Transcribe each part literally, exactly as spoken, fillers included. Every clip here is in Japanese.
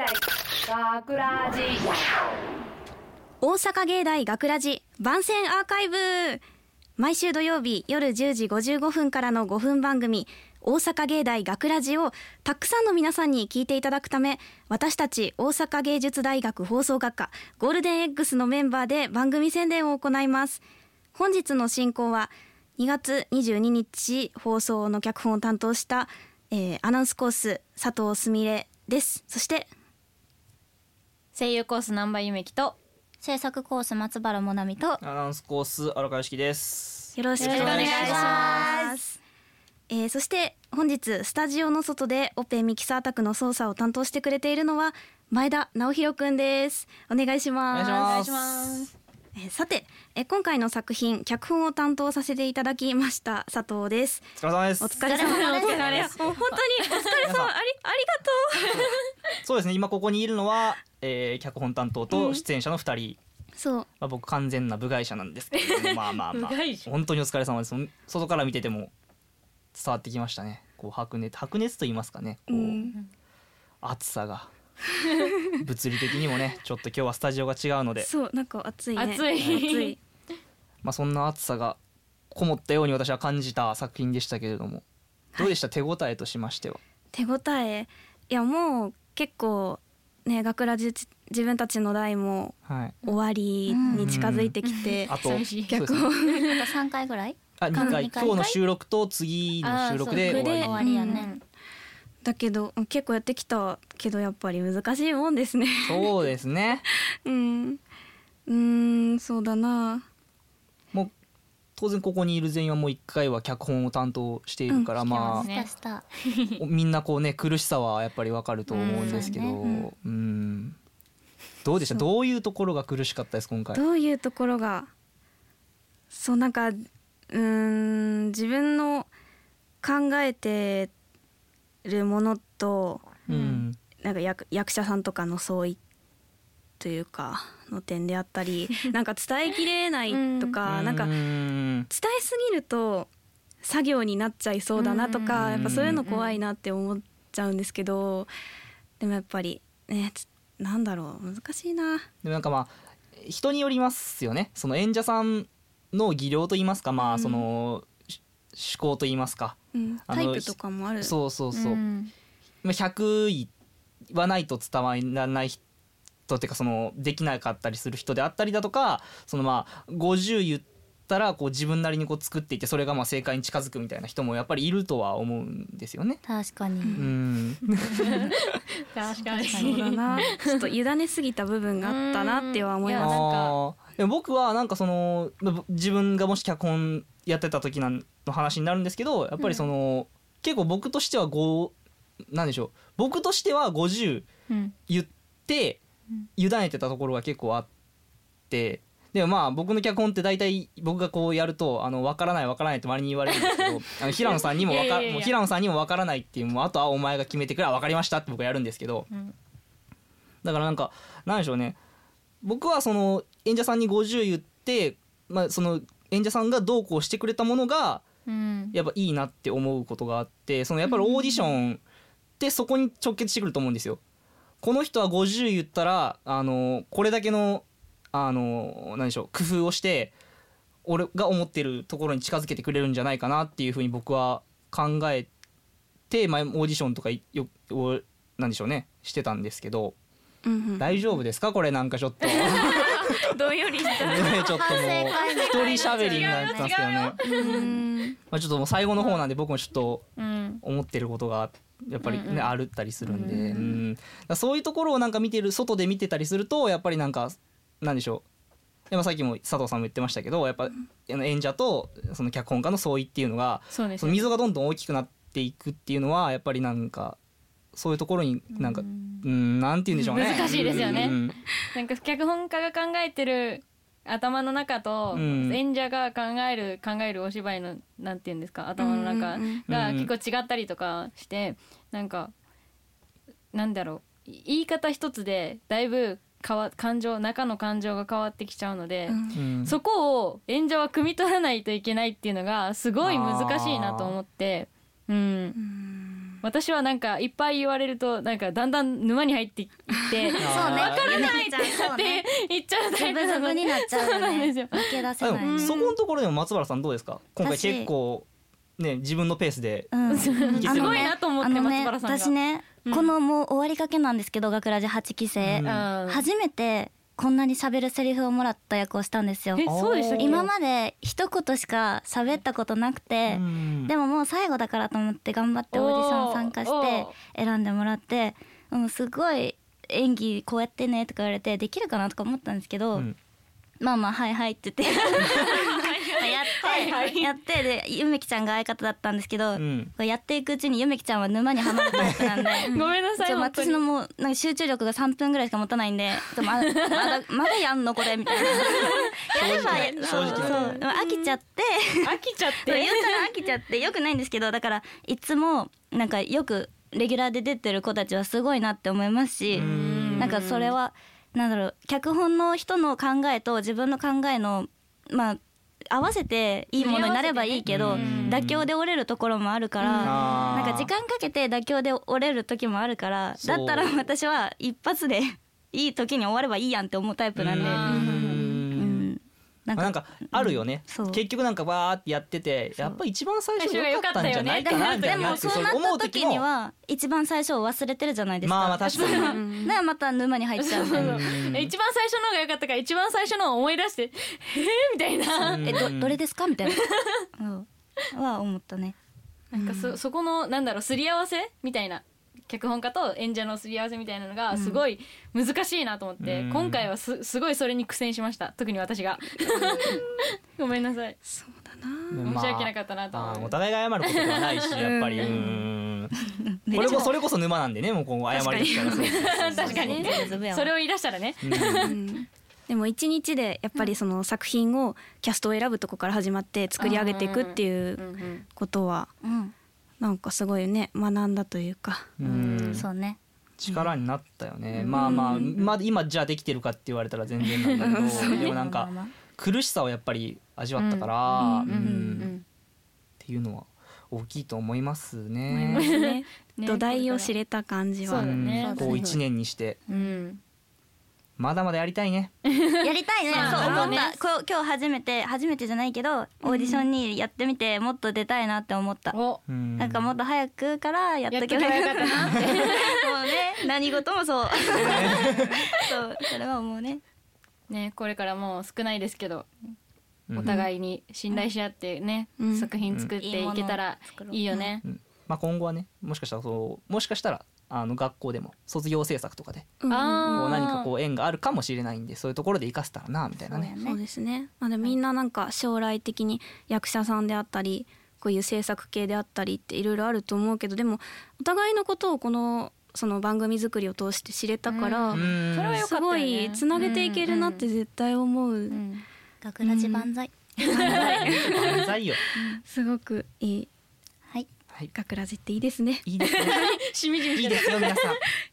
大学ラジ大阪芸大学ラジ番宣アーカイブ。毎週土曜日夜じゅうじごじゅうごふんからのごふん番組大阪芸大学ラジをたくさんの皆さんに聞いていただくため、私たち大阪芸術大学放送学科ゴールデン X のメンバーで番組宣伝を行います。本日の進行はにがつにじゅうににち放送の脚本を担当した、えー、アナウンスコース佐藤すみれです。そして声優コース南波ゆめきと制作コース松原もなみとアナウンスコース荒川由紀です。よろしくお願いします。えー、そして本日スタジオの外でオペミキサー宅の操作を担当してくれているのは前田直弘くんです。お願いします。お願いします。えー、さて、えー、今回の作品脚本を担当させていただきました佐藤です。お疲れ様です。お疲れ様です。本当にお疲れ様あり、ありがとうそうですね、今ここにいるのは、えー、脚本担当と出演者のふたり、うんそうまあ、僕完全な部外者なんですけどまあまあまあ本当にお疲れ様です。外から見てても伝わってきましたね。こう白熱白熱と言いますかね、こう、うん、暑さが物理的にもねちょっと今日はスタジオが違うのでそうなんか暑いね暑い、暑いまあそんな暑さがこもったように私は感じた作品でしたけれども、どうでした、はい、手応えとしましては。手応えいやもう結構ね学ラジ自分たちの代も終わりに近づいてきて、うん、あと逆をさんかいぐらいあにかい今日の収録と次の収録で終わりやね。だけど結構やってきたけどやっぱり難しいもんですね。そうですねうんうーんそうだな。もう当然ここにいる全員はもういっかいは脚本を担当しているから、うん、まあまみんなこうね苦しさはやっぱり分かると思うんですけど、うん、ねうん、うんどうでした、どういうところが苦しかったです今回。どういうところがそうなんかうーん自分の考えてるものと、うん、なんか 役, 役者さんとかの相違というかの点であったりなんか伝えきれないとか、うん、なんか伝えすぎると作業になっちゃいそうだなとか、うん、やっぱそういうの怖いなって思っちゃうんですけど、でもやっぱり、ね、なんだろう難しいな。でもなんかまあ人によりますよね。その演者さんの技量と言いますか、まあその趣向と言いますか、うん、あのタイプとかもある。そうそうそう、うん、ひゃくはないと伝わらない人っていうかそのできなかったりする人であったりだとか、そのまあごじゅう言ったらこう自分なりにこう作っていってそれがまあ正解に近づくみたいな人もやっぱりいるとは思うんですよね。確かにうん確かにそうだなちょっと委ねすぎた部分があったなっては思います。なんか僕はなんかその自分がもし脚本やってた時の話になるんですけど、やっぱりその、うん、結構僕としてはごなんでしょう僕としてはごじゅう言って、うん、委ねてたところが結構あって、でもまあ僕の脚本って大体僕がこうやるとあの分からない分からないって周りに言われるんですけどあの平野さんにも分かもう平野さんにも分からないっていう、もうあとはお前が決めてくれば分かりましたって僕はやるんですけど、うん、だからなんかなんでしょうね、僕はその演者さんにごじゅう言って、まあ、その演者さんがどうこうしてくれたものがやっぱいいなって思うことがあって、そのやっぱりオーディションってそこに直結してくると思うんですよ。この人はごじゅう言ったらあのこれだけのあの何でしょう工夫をして俺が思ってるところに近づけてくれるんじゃないかなっていうふうに僕は考えて、まあ、オーディションとかよを何でしょうねしてたんですけど、うんうん、大丈夫ですかこれなんかちょっとどんよりしたちょっともう一人喋りになったんですけどねうん、まあ、ちょっともう最後の方なんで僕もちょっと思ってることがやっぱりね、うんうん、あるったりするんで、うんうん、だそういうところをなんか見てる外で見てたりするとやっぱりなんかなんでしょう、でもさっきも佐藤さんも言ってましたけどやっぱ演者とその脚本家の相違っていうのがそうですね、その溝がどんどん大きくなっていくっていうのはやっぱりなんかそういうところになんか、うんうん、なんて言うんでしょうね難しいですよね、うんうん、なんか脚本家が考えてる頭の中と、うん、演者が考える考えるお芝居のなんて言うんですか頭の中が結構違ったりとかして、うん、なんかなんだろう言い方一つでだいぶ変わ感情中の感情が変わってきちゃうので、うん、そこを演者は汲み取らないといけないっていうのがすごい難しいなと思って、うん私はなんかいっぱい言われるとなんかだんだん沼に入っていって分からないって言っちゃうタイプなので、そうなんですよ。そこのところでも松原さんどうですか？今回結構ね自分のペースで、うん、すごいなと思って、ね、松原さんが私ね、うん、このもう終わりかけなんですけど学ラジはちきせい、うん、初めてこんなに喋るセリフをもらった役をしたんですよ。え、そうでしたっけ？今まで一言しか喋ったことなくて、うん、でももう最後だからと思って頑張ってオーディション参加して選んでもらって、うん、すごい演技こうやってねとか言われてできるかなとか思ったんですけど、うん、まあまあはいはいって言ってやって、はいはい、やってでゆめきちゃんが相方だったんですけど、うん、やっていくうちにゆめきちゃんは沼にはまるタイプなんでごめんなさい。私のもうなんか集中力がさんぷんぐらいしか持たないんでま, ま, だまだやんのこれみたいなやればやる、そう飽きちゃって飽きちゃってゆうちゃん飽きちゃってよくないんですけど、だからいつもなんかよくレギュラーで出てる子たちはすごいなって思いますし、んなんかそれはなんだろう、脚本の人の考えと自分の考えのまあ合わせていいものになればいいけど、妥協で折れるところもあるから、なんか時間かけて妥協で折れる時もあるから、だったら私は一発でいい時に終わればいいやんって思うタイプなんで、うんなんか、なんかあるよね、うん、結局なんかわーってやっててやっぱ一番最初良かったんじゃないかなみたいな、でもそうなった時には一番最初を忘れてるじゃないですか。まあ確かに。なまた沼に入っちゃう。そうそうそう、一番最初のが良かったから一番最初のを思い出して、えー、みたいな。えどどれですかみたいな。うん、は思ったね。なんかそそこのなんだろうすり合わせみたいな。脚本家と演者のすり合わせみたいなのがすごい難しいなと思って、うん、今回は す, すごいそれに苦戦しました。特に私がごめんなさい。そうだな、申し訳なかったなと思う、まあ、お互いが謝ることではないしやっぱり、うん、これこそれこそ沼なんでね、もうこう謝りですから。確かにそれを言い出したらね、うんでも一日でやっぱりその作品をキャストを選ぶとこから始まって作り上げていくっていうことは、うんうんうん、なんかすごいね学んだというか、うんそうね力になったよね、うん、まあまあ、まあ、今じゃあできてるかって言われたら全然なんだけど、でもなんか苦しさをやっぱり味わったからっていうのは大きいと思います ね, 思いますね土台を知れた感じは、ね、こういちねんにして、うんまだまだやりたいねやりたいねそう思った。こ今日初めて初めてじゃないけどオーディションにやってみてもっと出たいなって思った、うん、なんかもっと早くからやっとけばよかったなってもうね何事もそうそうそれは思うね。ねこれからもう少ないですけどお互いに信頼し合ってね、うん、作品作っていけたらいいよね、うんうんまあ、今後はねもしかしたらそうもしかしたらあの学校でも卒業制作とかでこう何かこう縁があるかもしれないんで、そういうところで生かせたらなみたいなね。そうですね、まあ、でみんななんか将来的に役者さんであったりこういう制作系であったりっていろいろあると思うけど、でもお互いのことをこのその番組作りを通して知れたから、うん、それはよかったよね、すごいつなげていけるなって絶対思う、うんうん、学ラジ万歳万歳よすごくいい学ラジっていいですね。いいですね。しみじみいいですよ皆さ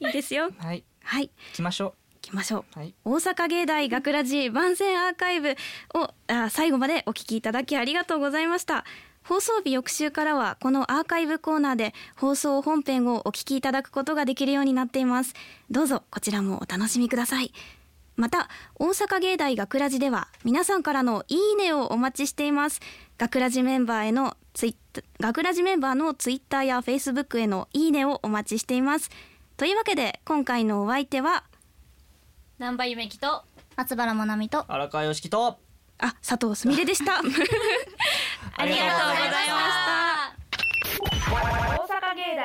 ん。いいですよ。はいはい。来ましょう。来ましょう。はい、大阪芸大学ラジ番宣アーカイブをあ最後までお聞きいただきありがとうございました。放送日翌週からはこのアーカイブコーナーで放送本編をお聞きいただくことができるようになっています。どうぞこちらもお楽しみください。また大阪芸大学ラジでは皆さんからのいいねをお待ちしています。学ラジメンバーへのツイッター学ラジメンバーのツイッターやフェイスブックへのいいねをお待ちしています。というわけで今回のお相手は南波ゆめきと松原まなみと荒川よしきとあ佐藤すみれでしたありがとうございました大阪芸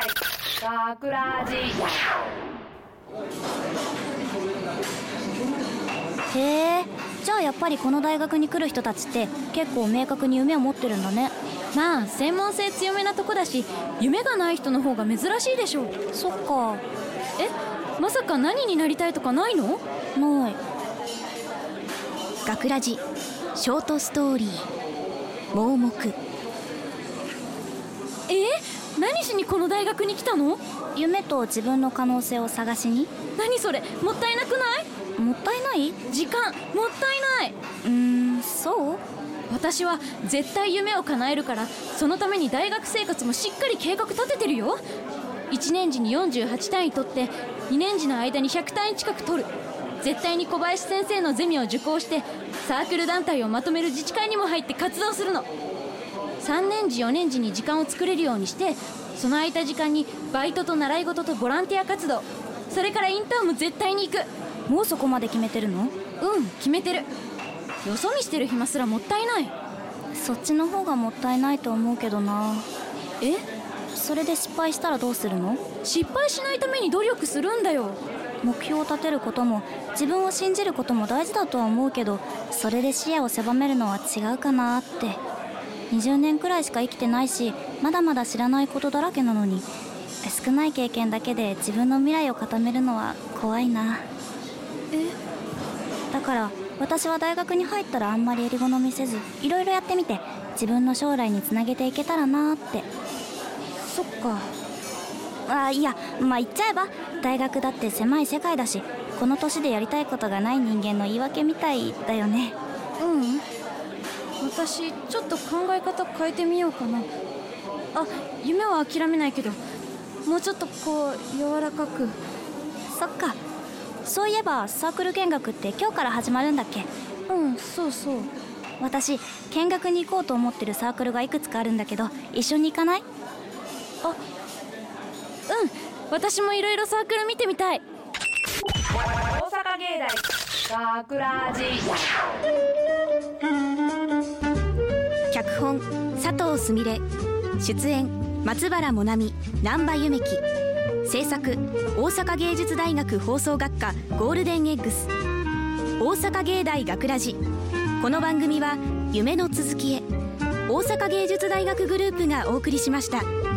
大学ラジ。へー、じゃあやっぱりこの大学に来る人たちって結構明確に夢を持ってるんだね。まあ専門性強めなとこだし夢がない人の方が珍しいでしょう。そっか。えまさか何になりたいとかないの？ない。学ラジショートストーリー盲目。え何しにこの大学に来たの？夢と自分の可能性を探しに。何それもったいなくない？もったいない時間もったいない。うーんそう私は絶対夢を叶えるからそのために大学生活もしっかり計画立ててるよ。いちねん時によんじゅうはち単位取ってにねん時の間にひゃく単位近く取る。絶対に小林先生のゼミを受講してサークル団体をまとめる自治会にも入って活動するの。さんねん時よねん時に時間を作れるようにして、その空いた時間にバイトと習い事とボランティア活動、それからインターンも絶対に行く。もうそこまで決めてるの？うん、決めてる。よそ見してる暇すらもったいない。そっちの方がもったいないと思うけどな。え？それで失敗したらどうするの？失敗しないために努力するんだよ。目標を立てることも自分を信じることも大事だとは思うけど、それで視野を狭めるのは違うかなって。にじゅうねんくらいしか生きてないし、まだまだ知らないことだらけなのに、少ない経験だけで自分の未来を固めるのは怖いな。え？だから私は大学に入ったらあんまりえり好みせず、いろいろやってみて自分の将来につなげていけたらなって。そっか。あ、いや、まあ言っちゃえば大学だって狭い世界だし、この年でやりたいことがない人間の言い訳みたいだよね。ううん私ちょっと考え方変えてみようかな。あ、夢は諦めないけど、もうちょっとこう柔らかく。そっか。そういえばサークル見学って今日から始まるんだっけ？うん、そうそう。私見学に行こうと思ってるサークルがいくつかあるんだけど、一緒に行かない？あ、うん、私もいろいろサークル見てみたい。大阪芸大サークラジ。脚本佐藤すみれ、出演松原もなみ、難波夢希、制作大阪芸術大学放送学科ゴールデンエッグス。大阪芸大学ラジ。この番組は夢の続きへ、大阪芸術大学グループがお送りしました。